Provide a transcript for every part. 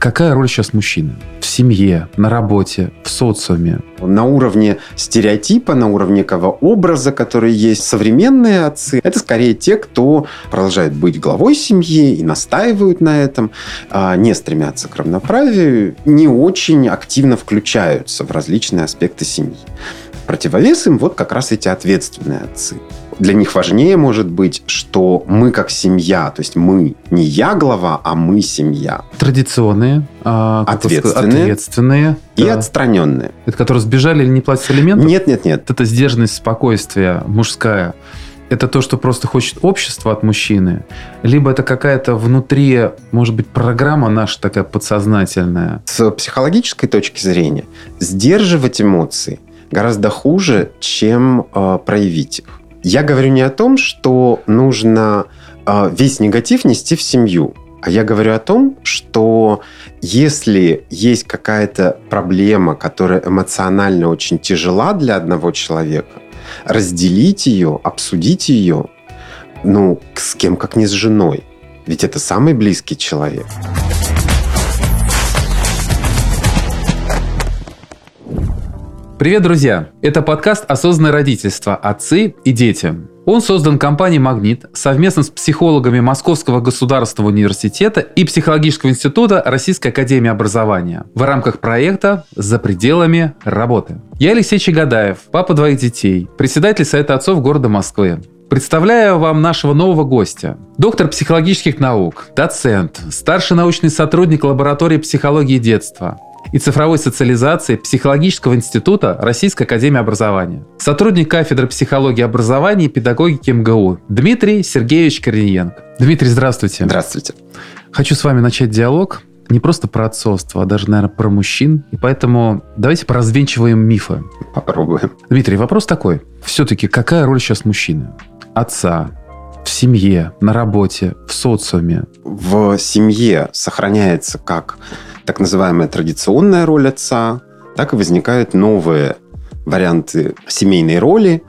Какая роль сейчас мужчины? В семье, на работе, в социуме? На уровне стереотипа, на уровне образа, который есть современные отцы, это скорее те, кто продолжает быть главой семьи и настаивают на этом, не стремятся к равноправию, не очень активно включаются в различные аспекты семьи. Противовес им вот как раз эти ответственные отцы. Для них важнее может быть, что мы как семья, то есть мы не я глава, а мы семья. Традиционные, ответственные и отстраненные. Это которые сбежали или не платят алиментов? Нет. Это сдержанность, спокойствие мужская. Это то, что просто хочет общество от мужчины, либо это какая-то внутри, может быть, программа наша такая подсознательная. С психологической точки зрения сдерживать эмоции гораздо хуже, чем проявить их. Я говорю не о том, что нужно весь негатив нести в семью, а я говорю о том, что если есть какая-то проблема, которая эмоционально очень тяжела для одного человека, разделить ее, обсудить ее, с кем, как не с женой. Ведь это самый близкий человек. Привет, друзья! Это подкаст «Осознанное родительство. Отцы и дети». Он создан компанией «Магнит» совместно с психологами Московского государственного университета и Психологического института Российской академии образования в рамках проекта «За пределами работы». Я Алексей Чагадаев, папа двоих детей, председатель Совета отцов города Москвы. Представляю вам нашего нового гостя. Доктор психологических наук, доцент, старший научный сотрудник лаборатории психологии детства и цифровой социализации Психологического института Российской академии образования. Сотрудник кафедры психологии образования и педагогики МГУ Дмитрий Сергеевич Корниенко. Дмитрий, здравствуйте. Здравствуйте. Хочу с вами начать диалог не просто про отцовство, а даже, наверное, про мужчин. И поэтому давайте поразвенчиваем мифы. Попробуем. Дмитрий, вопрос такой. Все-таки какая роль сейчас мужчины? Отца, в семье, на работе, в социуме? В семье сохраняется как так называемая традиционная роль отца, так и возникают новые варианты семейной роли,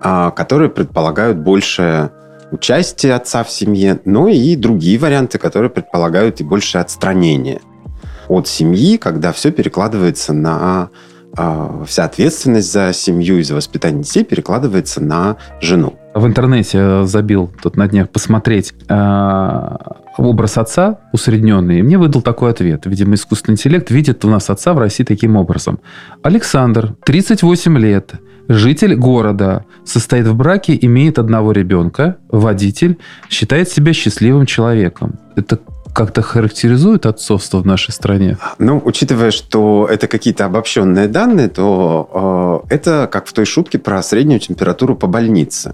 которые предполагают большее участие отца в семье, но и другие варианты, которые предполагают и большее отстранение от семьи, когда все перекладывается на... Вся ответственность за семью и за воспитание детей перекладывается на жену. В интернете забил тут на днях посмотреть образ отца усредненный. И мне выдал такой ответ. Видимо, искусственный интеллект видит у нас отца в России таким образом. Александр, 38 лет, житель города, состоит в браке, имеет одного ребенка, водитель, считает себя счастливым человеком. Это как-то характеризует отцовство в нашей стране? Учитывая, что это какие-то обобщенные данные, то это как в той шутке про среднюю температуру по больнице.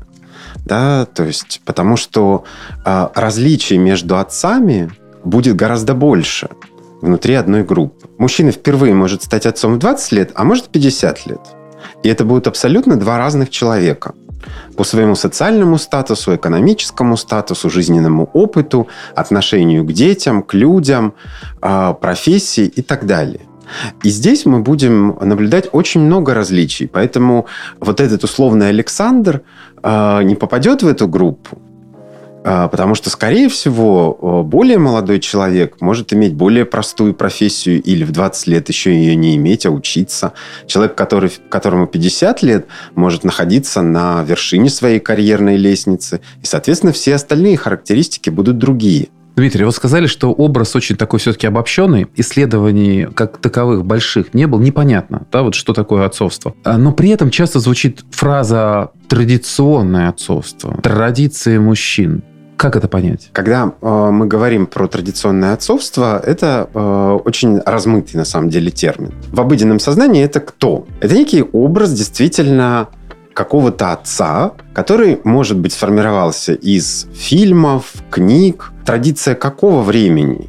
Да? То есть, потому что различий между отцами будет гораздо больше внутри одной группы. Мужчина впервые может стать отцом в 20 лет, а может в 50 лет. И это будут абсолютно два разных человека. По своему социальному статусу, экономическому статусу, жизненному опыту, отношению к детям, к людям, профессии и так далее. И здесь мы будем наблюдать очень много различий. Поэтому вот этот условный Александр не попадет в эту группу, потому что, скорее всего, более молодой человек может иметь более простую профессию или в 20 лет еще ее не иметь, а учиться. Человек, которому 50 лет, может находиться на вершине своей карьерной лестницы. И, соответственно, все остальные характеристики будут другие. Дмитрий, вы сказали, что образ очень такой все-таки обобщенный. Исследований как таковых больших не было. Непонятно, да, вот что такое отцовство. Но при этом часто звучит фраза «традиционное отцовство», «традиции мужчин». Как это понять? Когда мы говорим про традиционное отцовство, это очень размытый, на самом деле, термин. В обыденном сознании это кто? Это некий образ действительно какого-то отца, который, может быть, сформировался из фильмов, книг. Традиция какого времени?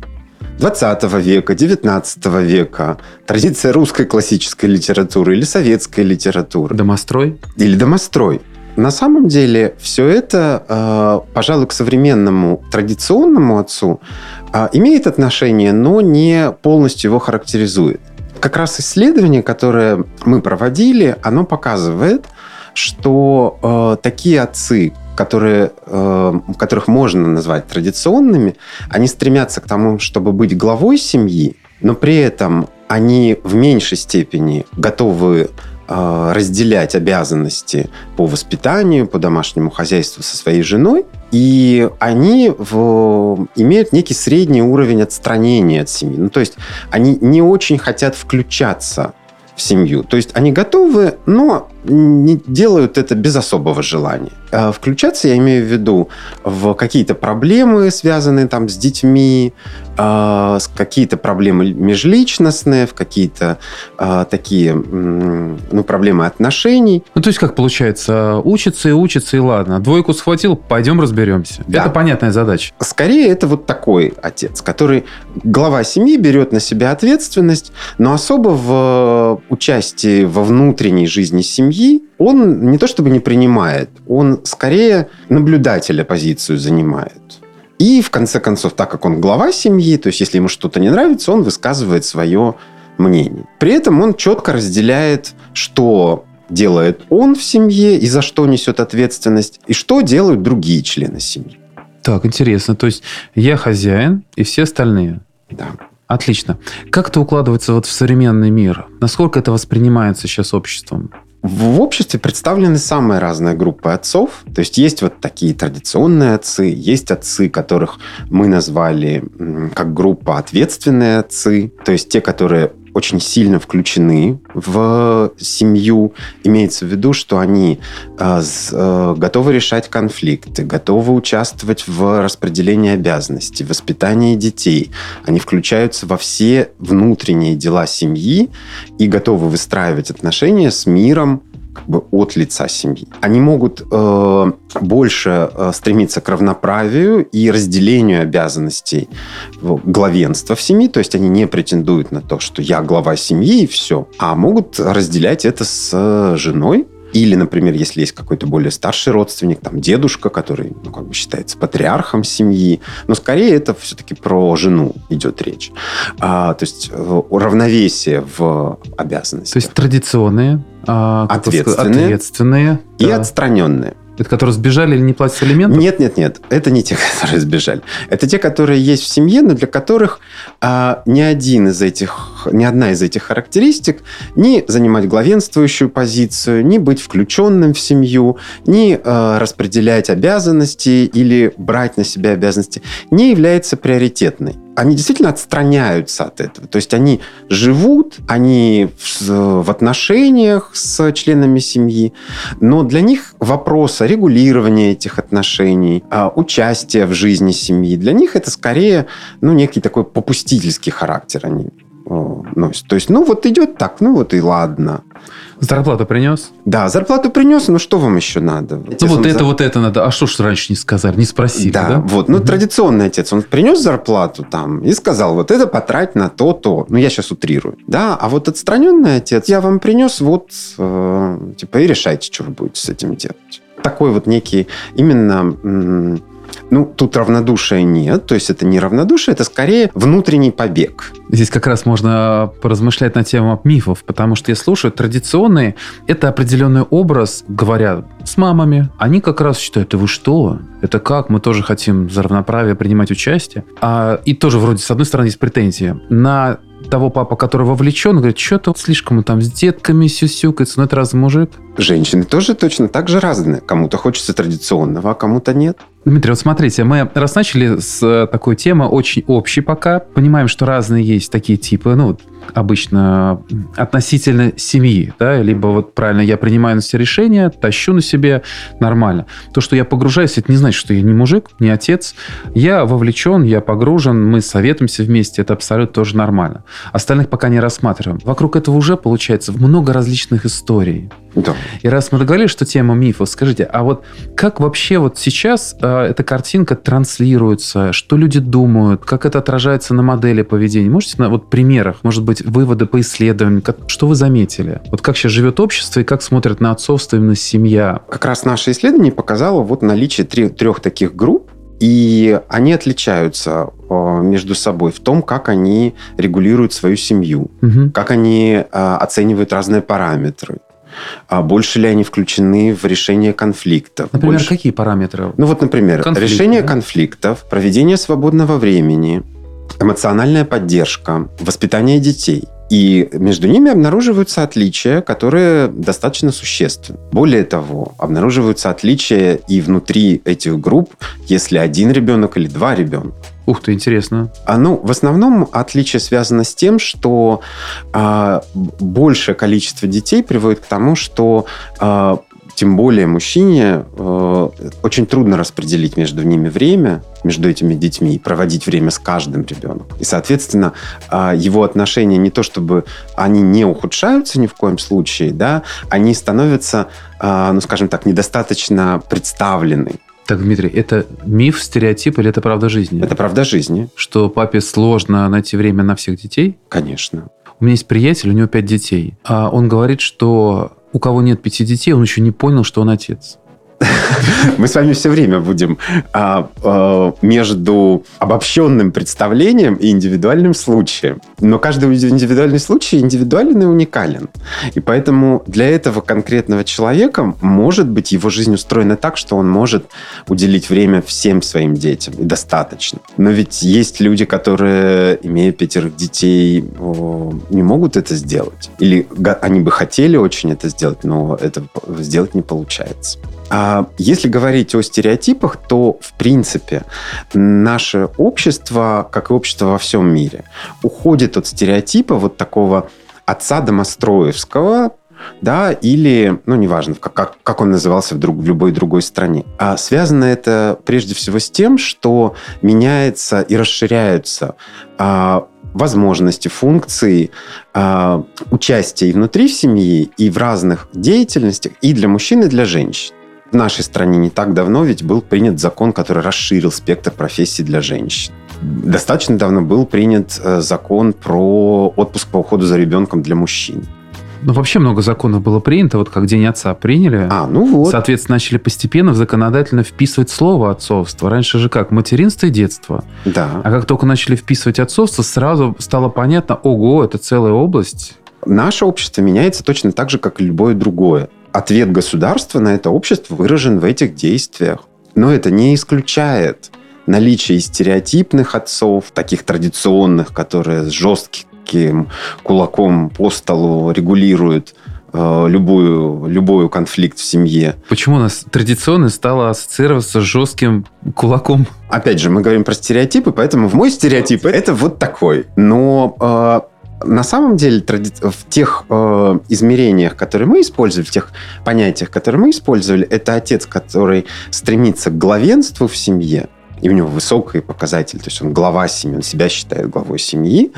20 века, 19 века, традиция русской классической литературы или советской литературы. Домострой? Или Домострой. На самом деле все это, пожалуй, к современному традиционному отцу имеет отношение, но не полностью его характеризует. Как раз исследование, которое мы проводили, оно показывает, что такие отцы, которых можно назвать традиционными, они стремятся к тому, чтобы быть главой семьи, но при этом они в меньшей степени готовы разделять обязанности по воспитанию, по домашнему хозяйству со своей женой, и они имеют некий средний уровень отстранения от семьи. Ну, то есть они не очень хотят включаться в семью. То есть они готовы, но не делают это без особого желания. Включаться, я имею в виду, в какие-то проблемы, связанные там с детьми, с какие-то проблемы межличностные, в какие-то такие проблемы отношений. Ну, то есть, как получается, учится и ладно. Двойку схватил, пойдем разберемся. Да. Это понятная задача. Скорее, это вот такой отец, который глава семьи, берет на себя ответственность, но особо в участии во внутренней жизни семьи он не то чтобы не принимает, он скорее наблюдателя позицию занимает. И, в конце концов, так как он глава семьи, то есть, если ему что-то не нравится, он высказывает свое мнение. При этом он четко разделяет, что делает он в семье и за что несет ответственность, и что делают другие члены семьи. Так, интересно. То есть, я хозяин и все остальные? Да. Отлично. Как это укладывается вот в современный мир? Насколько это воспринимается сейчас обществом? В обществе представлены самые разные группы отцов. То есть, есть вот такие традиционные отцы, есть отцы, которых мы назвали как группа ответственные отцы. То есть, те, которые очень сильно включены в семью. Имеется в виду, что они готовы решать конфликты, готовы участвовать в распределении обязанностей, в воспитании детей. Они включаются во все внутренние дела семьи и готовы выстраивать отношения с миром как бы от лица семьи. Они могут больше стремиться к равноправию и разделению обязанностей главенства в семье. То есть, они не претендуют на то, что я глава семьи и все, а могут разделять это с женой. Или, например, если есть какой-то более старший родственник, там дедушка, который как бы считается патриархом семьи, но скорее это все-таки про жену идет речь. То есть, равновесие в обязанностях. То есть, традиционные, ответственные и отстраненные. Это которые сбежали или не платят алиментов? Нет. Это не те, которые сбежали. Это те, которые есть в семье, но для которых ни одна из этих характеристик ни занимать главенствующую позицию, ни быть включенным в семью, ни распределять обязанности или брать на себя обязанности не является приоритетной. Они действительно отстраняются от этого. То есть, они живут, они в отношениях с членами семьи, но для них вопрос о регулировании этих отношений, участия в жизни семьи, для них это скорее некий такой попустительский характер они носят. То есть, идет так, и ладно. Зарплату принес? Да, зарплату принес, что вам еще надо? Отец, это надо. А что ж раньше не сказали, не спросили, да? Традиционный отец, он принес зарплату там и сказал, это потрать на то. Я сейчас утрирую. Да, а отстраненный отец, я вам принес, и решайте, что вы будете с этим делать. Такой некий именно... тут равнодушия нет, то есть, это не равнодушие, это скорее внутренний побег. Здесь как раз можно поразмышлять на тему мифов, потому что я слушаю, традиционные – это определенный образ, говорят с мамами. Они как раз считают, да вы что? Это как? Мы тоже хотим за равноправие принимать участие. И тоже вроде, с одной стороны, есть претензии на того папа, который вовлечен, говорит, что-то слишком с детками сюсюкается, это раз мужик. Женщины тоже точно так же разные. Кому-то хочется традиционного, а кому-то нет. Дмитрий, смотрите, мы раз начали с такой темы, очень общей пока, понимаем, что разные есть такие типы, обычно относительно семьи, да, либо правильно я принимаю на все решения, тащу на себе, нормально. То, что я погружаюсь, это не значит, что я не мужик, не отец, я вовлечен, я погружен, мы советуемся вместе, это абсолютно тоже нормально. Остальных пока не рассматриваем. Вокруг этого уже, получается, много различных историй. Да. И раз мы договорились, что тема мифов, скажите, а вот как вообще вот сейчас эта картинка транслируется? Что люди думают? Как это отражается на модели поведения? Можете на вот примерах, может быть, выводы по исследованиям? Что вы заметили? Вот как сейчас живет общество и как смотрят на отцовство именно семья? Как раз наше исследование показало вот наличие трех таких групп, и они отличаются между собой в том, как они регулируют свою семью, угу. как они оценивают разные параметры. Больше ли они включены в решение конфликтов? Например, какие параметры? Ну вот, например, решение конфликтов, проведение свободного времени, эмоциональная поддержка, воспитание детей. И между ними обнаруживаются отличия, которые достаточно существенны. Более того, обнаруживаются отличия и внутри этих групп, если один ребенок или два ребенка. Ух ты, интересно. В основном отличие связано с тем, что большее количество детей приводит к тому, что тем более мужчине очень трудно распределить между ними время, между этими детьми, и проводить время с каждым ребенком. И, соответственно, его отношения не то чтобы они не ухудшаются ни в коем случае, да, они становятся, скажем так, недостаточно представлены. Так, Дмитрий, это миф, стереотип или это правда жизни? Это правда жизни. Что папе сложно найти время на всех детей? Конечно. У меня есть приятель, у него 5 детей. А он говорит, что у кого нет 5 детей, он еще не понял, что он отец. Мы с вами все время будем между обобщенным представлением и индивидуальным случаем. Но каждый индивидуальный случай индивидуален и уникален. И поэтому для этого конкретного человека, может быть, его жизнь устроена так, что он может уделить время всем своим детям. И достаточно. Но ведь есть люди, которые, имея 5 детей, не могут это сделать. Или они бы хотели очень это сделать, но это сделать не получается. Если говорить о стереотипах, то, в принципе, наше общество, как и общество во всем мире, уходит от стереотипа вот такого отца домостроевского, да, или, неважно, как он назывался в любой другой стране. А связано это прежде всего с тем, что меняется и расширяются возможности, функции, участия и внутри семьи, и в разных деятельностях, и для мужчин, и для женщин. В нашей стране не так давно ведь был принят закон, который расширил спектр профессий для женщин. Достаточно давно был принят закон про отпуск по уходу за ребенком для мужчин. Вообще много законов было принято, вот как День отца приняли. Вот. Соответственно, начали постепенно в законодательно вписывать слово «отцовство». Раньше же как? Материнство и детство. Да. А как только начали вписывать отцовство, сразу стало понятно, ого, это целая область. Наше общество меняется точно так же, как и любое другое. Ответ государства на это общество выражен в этих действиях. Но это не исключает наличие стереотипных отцов, таких традиционных, которые жестким кулаком по столу регулируют любой конфликт в семье. Почему у нас традиционно стало ассоциироваться с жестким кулаком? Опять же, мы говорим про стереотипы, поэтому мой стереотип – это вот такой. Но на самом деле в тех измерениях, которые мы использовали, в тех понятиях, которые мы использовали, это отец, который стремится к главенству в семье, и у него высокий показатель, то есть он глава семьи, он себя считает главой семьи,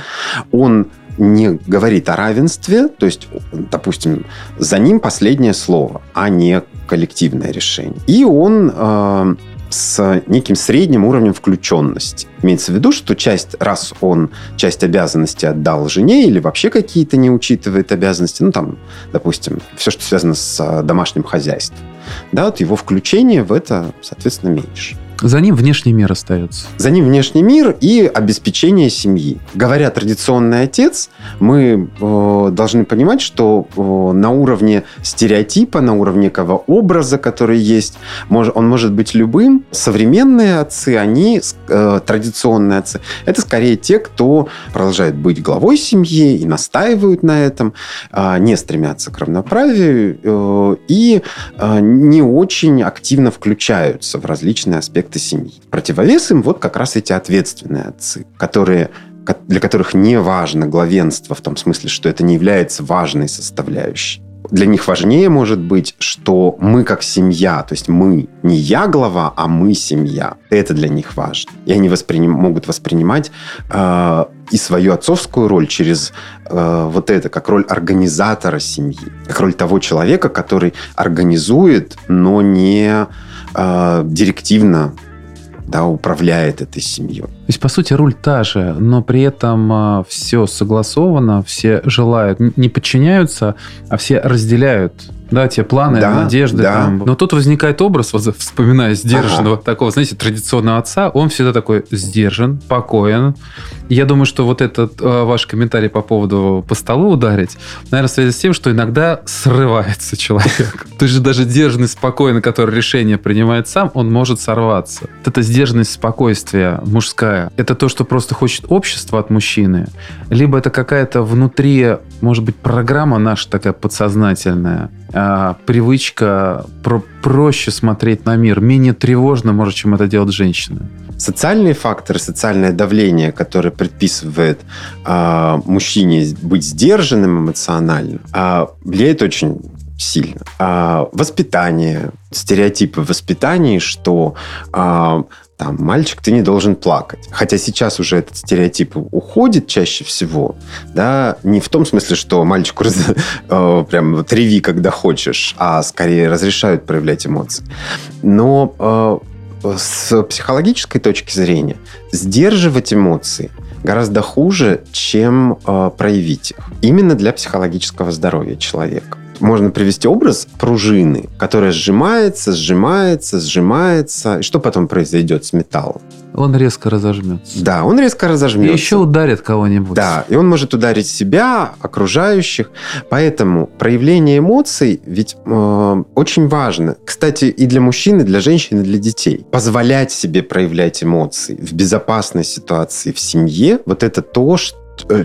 он не говорит о равенстве, то есть, допустим, за ним последнее слово, а не коллективное решение. И он с неким средним уровнем включенности. Имеется в виду, что раз он часть обязанностей отдал жене или вообще какие-то не учитывает обязанности, допустим, все, что связано с домашним хозяйством, да, вот его включение в это, соответственно, меньше. За ним внешний мир остается. За ним внешний мир и обеспечение семьи. Говоря традиционный отец, мы должны понимать, что на уровне стереотипа, на уровне некого образа, который есть, он может быть любым. Современные отцы, они традиционные отцы, это скорее те, кто продолжает быть главой семьи и настаивают на этом, не стремятся к равноправию и не очень активно включаются в различные аспекты семьи. Противовес им вот как раз эти ответственные отцы, для которых не важно главенство в том смысле, что это не является важной составляющей. для них важнее может быть, что мы как семья, то есть мы не я глава, а мы семья. Это для них важно. И они могут воспринимать и свою отцовскую роль через вот это, как роль организатора семьи, как роль того человека, который организует, но не директивно управляет этой семьей. То есть, по сути, роль та же, но при этом все согласовано, все желают, не подчиняются, а все разделяют, те планы, надежды. Да. Но тут возникает образ, вспоминая сдержанного такого, традиционного отца, он всегда такой сдержан, покоен. Я думаю, что вот этот ваш комментарий по поводу по столу ударить, наверное, связан с тем, что иногда срывается человек. Ты же даже сдержанный, спокойный, который решение принимает сам, он может сорваться. Вот эта сдержанность, спокойствие мужская, это то, что просто хочет общество от мужчины, либо это какая-то внутри, может быть, программа наша такая подсознательная, привычка проще смотреть на мир, менее тревожно, может, чем это делает женщина. Социальные факторы, социальное давление, которое предписывает мужчине быть сдержанным эмоционально, влияет очень сильно. Воспитание, стереотипы в воспитании, что мальчик, ты не должен плакать. Хотя сейчас уже этот стереотип уходит чаще всего. Да? Не в том смысле, что мальчику прям реви, когда хочешь, а скорее разрешают проявлять эмоции. Но с психологической точки зрения сдерживать эмоции гораздо хуже, чем проявить их. Именно для психологического здоровья человека. Можно привести образ пружины, которая сжимается. И что потом произойдет с металлом? Он резко разожмется. Да, он резко разожмется. И еще ударит кого-нибудь. Да, и он может ударить себя, окружающих. Поэтому проявление эмоций ведь очень важно. Кстати, и для мужчин, и для женщин, и для детей. Позволять себе проявлять эмоции в безопасной ситуации, в семье, вот это то, что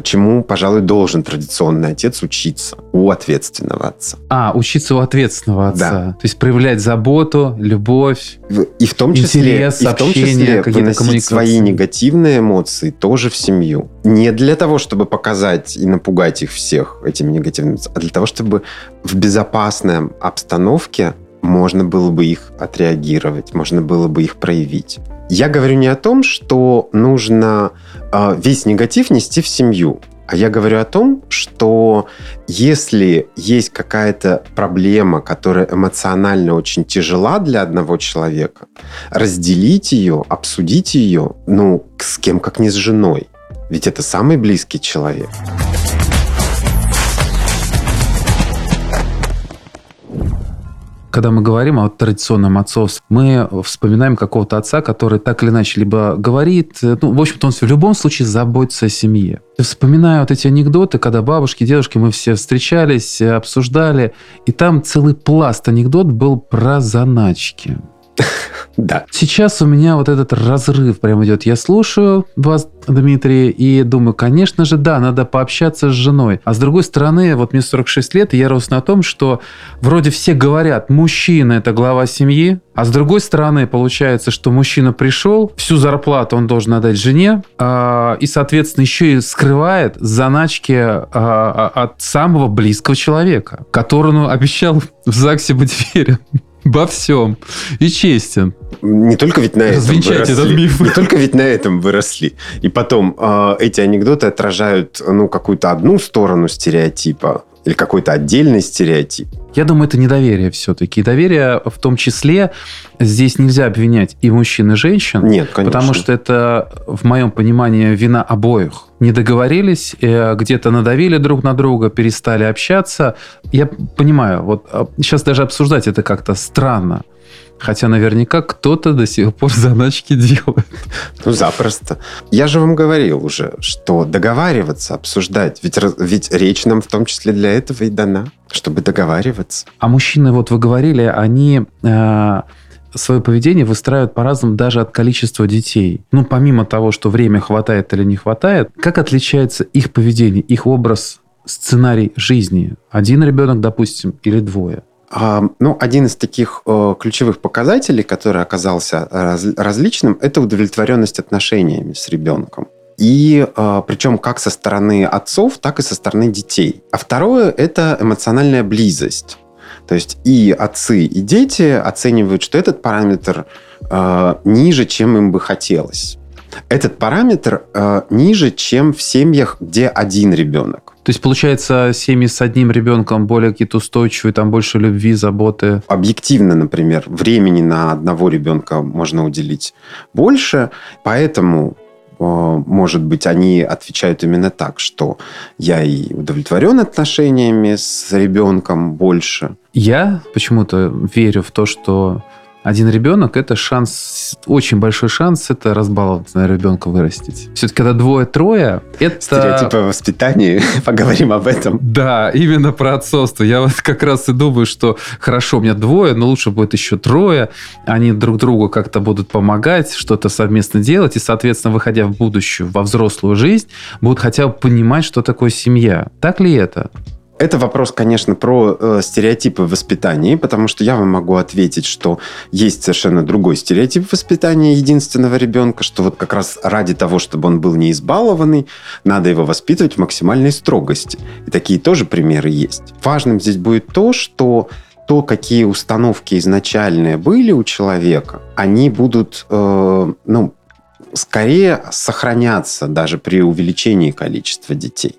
чему, пожалуй, должен традиционный отец учиться у ответственного отца. Учиться у ответственного отца. Да. То есть проявлять заботу, любовь, интерес, общение, выносить свои негативные эмоции тоже в семью. Не для того, чтобы показать и напугать их всех этими негативными, а для того, чтобы в безопасной обстановке можно было бы их отреагировать, можно было бы их проявить. Я говорю не о том, что нужно весь негатив нести в семью, а я говорю о том, что если есть какая-то проблема, которая эмоционально очень тяжела для одного человека, разделить ее, обсудить ее, с кем, как не с женой. Ведь это самый близкий человек. Когда мы говорим о традиционном отцовстве, мы вспоминаем какого-то отца, который так или иначе либо говорит, в общем-то, он в любом случае заботится о семье. Я вспоминаю вот эти анекдоты, когда бабушки, дедушки, мы все встречались, обсуждали, и там целый пласт анекдот был про заначки. Да. Сейчас у меня вот этот разрыв прям идет. Я слушаю вас, Дмитрий, и думаю, конечно же, надо пообщаться с женой. А с другой стороны, вот мне 46 лет, и я рос на том, что вроде все говорят, мужчина – это глава семьи, а с другой стороны, получается, что мужчина пришел, всю зарплату он должен отдать жене, и, соответственно, еще и скрывает заначки от самого близкого человека, которому обещал в ЗАГСе быть верен. Во всем. И честен. Не только ведь на этом выросли. И потом эти анекдоты отражают какую-то одну сторону стереотипа или какой-то отдельный стереотип. Я думаю, это недоверие все-таки. И доверие в том числе здесь нельзя обвинять и мужчин, и женщин. Нет, конечно. Потому что это, в моем понимании, вина обоих. Не договорились, где-то надавили друг на друга, перестали общаться. Я понимаю, сейчас даже обсуждать это как-то странно. Хотя наверняка кто-то до сих пор заначки делает. Запросто. Я же вам говорил уже, что договариваться, обсуждать. Ведь речь нам в том числе для этого и дана, чтобы договариваться. А мужчины, вы говорили, они свое поведение выстраивают по-разному даже от количества детей. Помимо того, что время хватает или не хватает, как отличается их поведение, их образ, сценарий жизни? Один ребенок, допустим, или двое? Один из таких ключевых показателей, который оказался различным, это удовлетворенность отношениями с ребенком. и причем как со стороны отцов, так и со стороны детей. А второе – это эмоциональная близость. То есть и отцы, и дети оценивают, что этот параметр ниже, чем им бы хотелось. Этот параметр ниже, чем в семьях, где один ребенок. То есть, получается, семьи с одним ребенком более какие-то устойчивые, там больше любви, заботы? Объективно, например, времени на одного ребенка можно уделить больше, поэтому, может быть, они отвечают именно так, что я и удовлетворен отношениями с ребенком больше. Я почему-то верю в то, что один ребенок – это шанс, очень большой шанс, это разбалованного ребенка вырастить. Все-таки, когда двое-трое, это... Стереотипы о воспитании, поговорим об этом. Да, именно про отцовство. Я вот как раз и думаю, что хорошо, у меня двое, но лучше будет еще трое. Они друг другу как-то будут помогать, что-то совместно делать. И, соответственно, выходя в будущую, во взрослую жизнь, будут хотя бы понимать, что такое семья. Так ли это? Это вопрос, конечно, про стереотипы в воспитании, потому что я вам могу ответить, что есть совершенно другой стереотип воспитания единственного ребенка, что вот как раз ради того, чтобы он был не избалованный, надо его воспитывать в максимальной строгости. И такие тоже примеры есть. Важным здесь будет то, что то, какие установки изначальные были у человека, они будут, скорее сохраняться даже при увеличении количества детей.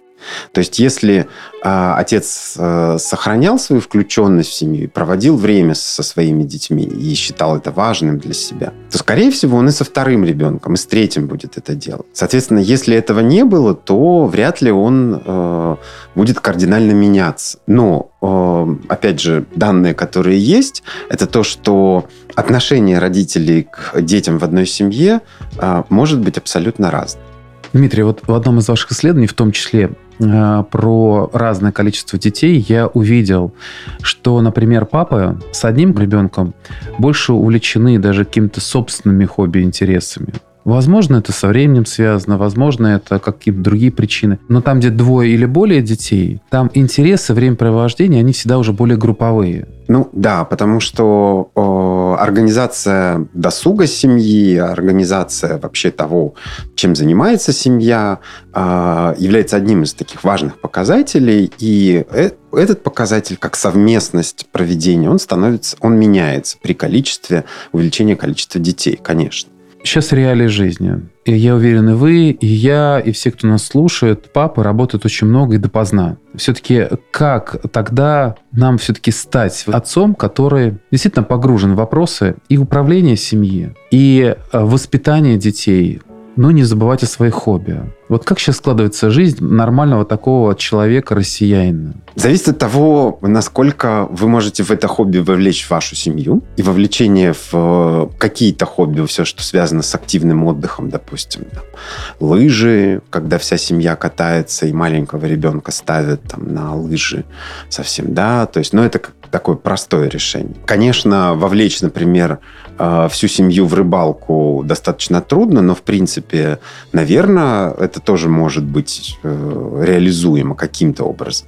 То есть, если отец сохранял свою включенность в семью, проводил время со своими детьми и считал это важным для себя, то, скорее всего, он и со вторым ребенком, и с третьим будет это делать. Соответственно, если этого не было, то вряд ли он будет кардинально меняться. Но, опять же, данные, которые есть, это то, что отношение родителей к детям в одной семье может быть абсолютно разным. Дмитрий, вот в одном из ваших исследований, в том числе про разное количество детей, я увидел, что, например, папы с одним ребенком больше увлечены даже какими-то собственными хобби, интересами. Возможно, это со временем связано, возможно, это какие-то другие причины. Но там, где двое или более детей, там интересы, времяпрепровождения, они всегда уже более групповые. Ну да, потому что организация досуга семьи, организация вообще того, чем занимается семья, является одним из таких важных показателей. И этот показатель, как совместность проведения, он меняется при увеличении количества детей, конечно. Сейчас реалии жизни. И я уверен, и вы, и я, и все, кто нас слушает, папы работают очень много и допоздна. Все-таки как тогда нам все-таки стать отцом, который действительно погружен в вопросы и управления семьи, и воспитания детей, но не забывать о своих хобби? Вот как сейчас складывается жизнь нормального такого человека, россиянина? Зависит от того, насколько вы можете в это хобби вовлечь вашу семью. И вовлечение в какие-то хобби, все, что связано с активным отдыхом, допустим. Там, лыжи, когда вся семья катается, и маленького ребенка ставят там, на лыжи совсем, да. То есть, это такое простое решение. Конечно, вовлечь, например, всю семью в рыбалку достаточно трудно, но, в принципе, наверное, это тоже может быть реализуемо каким-то образом.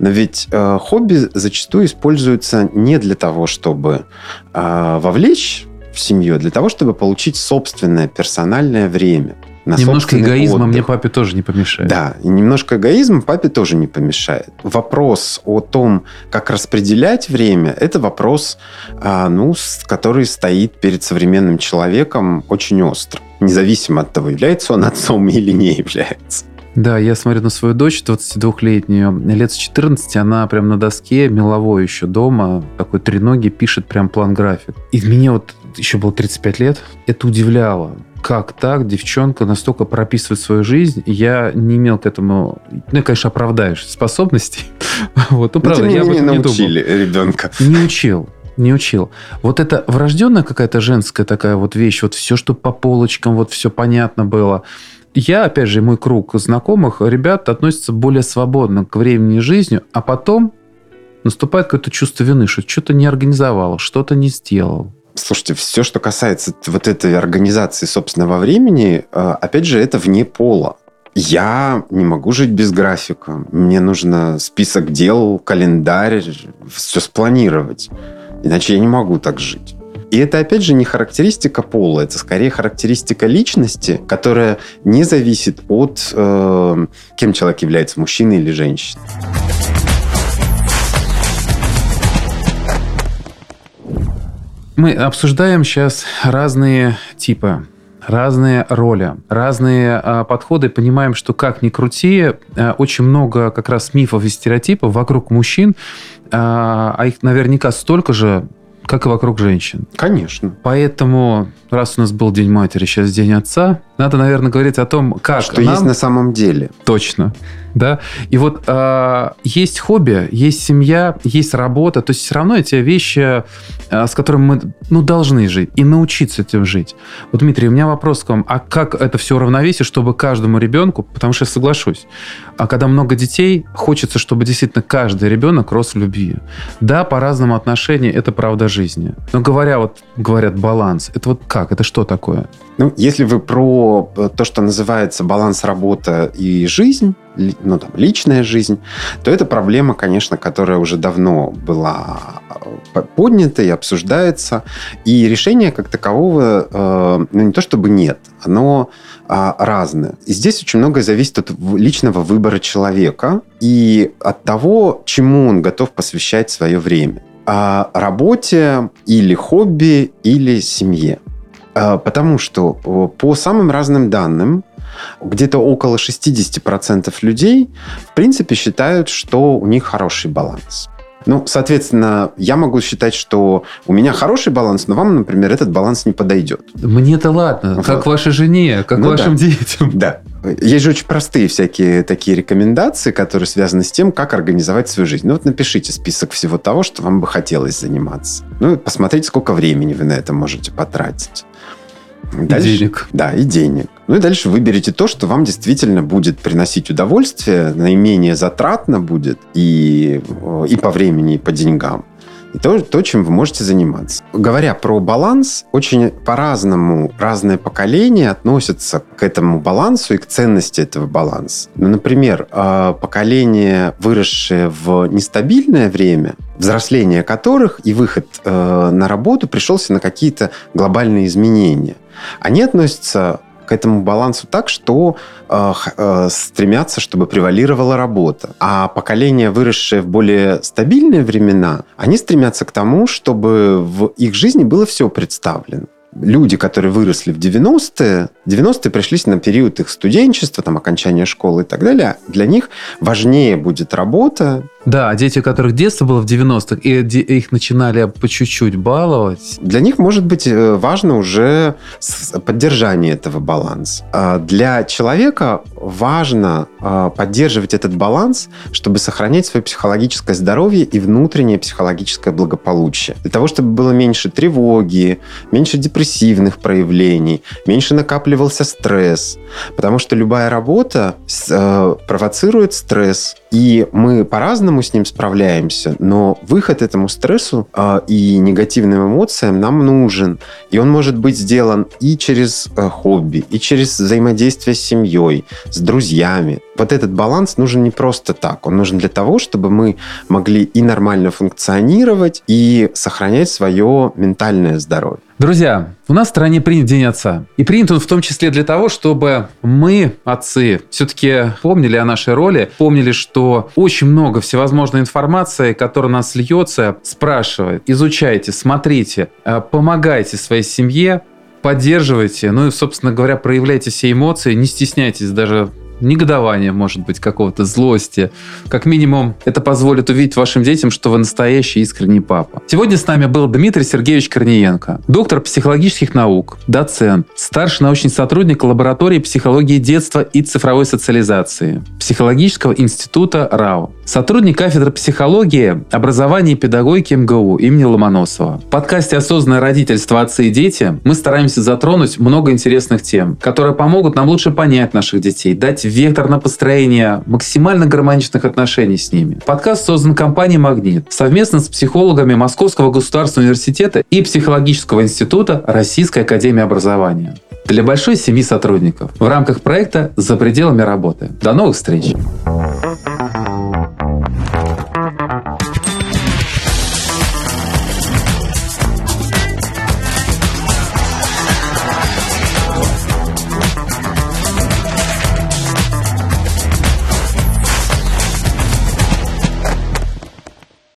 Но ведь хобби зачастую используются не для того, чтобы вовлечь в семью, а для того, чтобы получить собственное персональное время. Немножко эгоизма мне папе тоже не помешает. Да, и немножко эгоизма папе тоже не помешает. Вопрос о том, как распределять время, это вопрос, который стоит перед современным человеком очень остро. Независимо от того, является он отцом или не является. Да, я смотрю на свою дочь, 22-летнюю, лет с 14, она прям на доске, меловой еще дома, такой треноги, пишет прям план-график. И мне еще было 35 лет, это удивляло. Как так девчонка настолько прописывает свою жизнь? Я не имел к этому... я, конечно, оправдаешь способностей. Вот, ну, правда, я об этом не научили ребенка. Не учил. Вот это врожденная какая-то женская такая вот вещь, вот все, что по полочкам, вот все понятно было. Я, опять же, мой круг знакомых, ребят относятся более свободно к времени и жизни, а потом наступает какое-то чувство вины, что что-то не организовал, что-то не сделал. Слушайте, все, что касается вот этой организации собственного времени, опять же, это вне пола. Я не могу жить без графика. Мне нужно список дел, календарь, все спланировать. Иначе я не могу так жить. И это, опять же, не характеристика пола, это скорее характеристика личности, которая не зависит от кем человек является, мужчиной или женщиной. Мы обсуждаем сейчас разные типы, разные роли, разные подходы. Понимаем, что как ни крути, очень много как раз мифов и стереотипов вокруг мужчин, а их наверняка столько же, как и вокруг женщин. Конечно. Поэтому, раз у нас был День матери, сейчас День отца, надо, наверное, говорить о том, как что нам... есть на самом деле. Точно. Да? И вот есть хобби, есть семья, есть работа. То есть все равно эти вещи, с которыми мы должны жить и научиться этим жить. Вот, Дмитрий, у меня вопрос к вам. А как это все уравновесить, чтобы каждому ребенку... Потому что я соглашусь. А когда много детей, хочется, чтобы действительно каждый ребенок рос в любви. Да, по-разному отношения, это правда жизни. Но говорят баланс. Это вот как? Это что такое? Если вы про то, что называется баланс работа и жизнь, личная жизнь, то это проблема, конечно, которая уже давно была поднята и обсуждается. И решения как такового, не то чтобы нет, оно разное. И здесь очень многое зависит от личного выбора человека и от того, чему он готов посвящать свое время. Работе или хобби, или семье. Потому что по самым разным данным, где-то около 60% людей, в принципе, считают, что у них хороший баланс. Соответственно, я могу считать, что у меня хороший баланс, но вам, например, этот баланс не подойдет. Мне-то ладно, как вашей жене, как вашим детям. Да. Есть же очень простые всякие такие рекомендации, которые связаны с тем, как организовать свою жизнь. Напишите список всего того, что вам бы хотелось заниматься. Посмотрите, сколько времени вы на это можете потратить. Дальше, денег. Да, и денег. И дальше выберите то, что вам действительно будет приносить удовольствие, наименее затратно будет и по времени, и по деньгам. И то, чем вы можете заниматься. Говоря про баланс, очень по-разному разные поколения относятся к этому балансу и к ценности этого баланса. Например, поколение, выросшее в нестабильное время, взросление которых и выход на работу пришелся на какие-то глобальные изменения. Они относятся к этому балансу так, что стремятся, чтобы превалировала работа. А поколения, выросшие в более стабильные времена, они стремятся к тому, чтобы в их жизни было все представлено. Люди, которые выросли в 90-е пришлись на период их студенчества, окончания школы и так далее. Для них важнее будет работа. Да, а дети, у которых детство было в 90-х, и их начинали по чуть-чуть баловать. Для них, может быть, важно уже поддержание этого баланса. Для человека важно поддерживать этот баланс, чтобы сохранять свое психологическое здоровье и внутреннее психологическое благополучие. Для того, чтобы было меньше тревоги, меньше депрессивных проявлений, меньше накапливался стресс. Потому что любая работа провоцирует стресс. И мы по-разному с ним справляемся, но выход этому стрессу и негативным эмоциям нам нужен. И он может быть сделан и через хобби, и через взаимодействие с семьей, с друзьями. Вот этот баланс нужен не просто так. Он нужен для того, чтобы мы могли и нормально функционировать, и сохранять свое ментальное здоровье. Друзья, у нас в стране принят День отца. И принят он в том числе для того, чтобы мы, отцы, все-таки помнили о нашей роли, помнили, что очень много всевозможной информации, которая нас льется, спрашивает, изучайте, смотрите, помогайте своей семье, поддерживайте, собственно говоря, проявляйте все эмоции, не стесняйтесь даже негодования, может быть, какого-то злости. Как минимум, это позволит увидеть вашим детям, что вы настоящий искренний папа. Сегодня с нами был Дмитрий Сергеевич Корниенко, доктор психологических наук, доцент, старший научный сотрудник лаборатории психологии детства и цифровой социализации Психологического института РАО, сотрудник кафедры психологии, образования и педагогики МГУ имени Ломоносова. В подкасте «Осознанное родительство. Отцы и дети» мы стараемся затронуть много интересных тем, которые помогут нам лучше понять наших детей, дать вектор на построение максимально гармоничных отношений с ними. Подкаст создан компанией «Магнит» совместно с психологами Московского государственного университета и Психологического института Российской академии образования для большой семьи сотрудников в рамках проекта «За пределами работы». До новых встреч!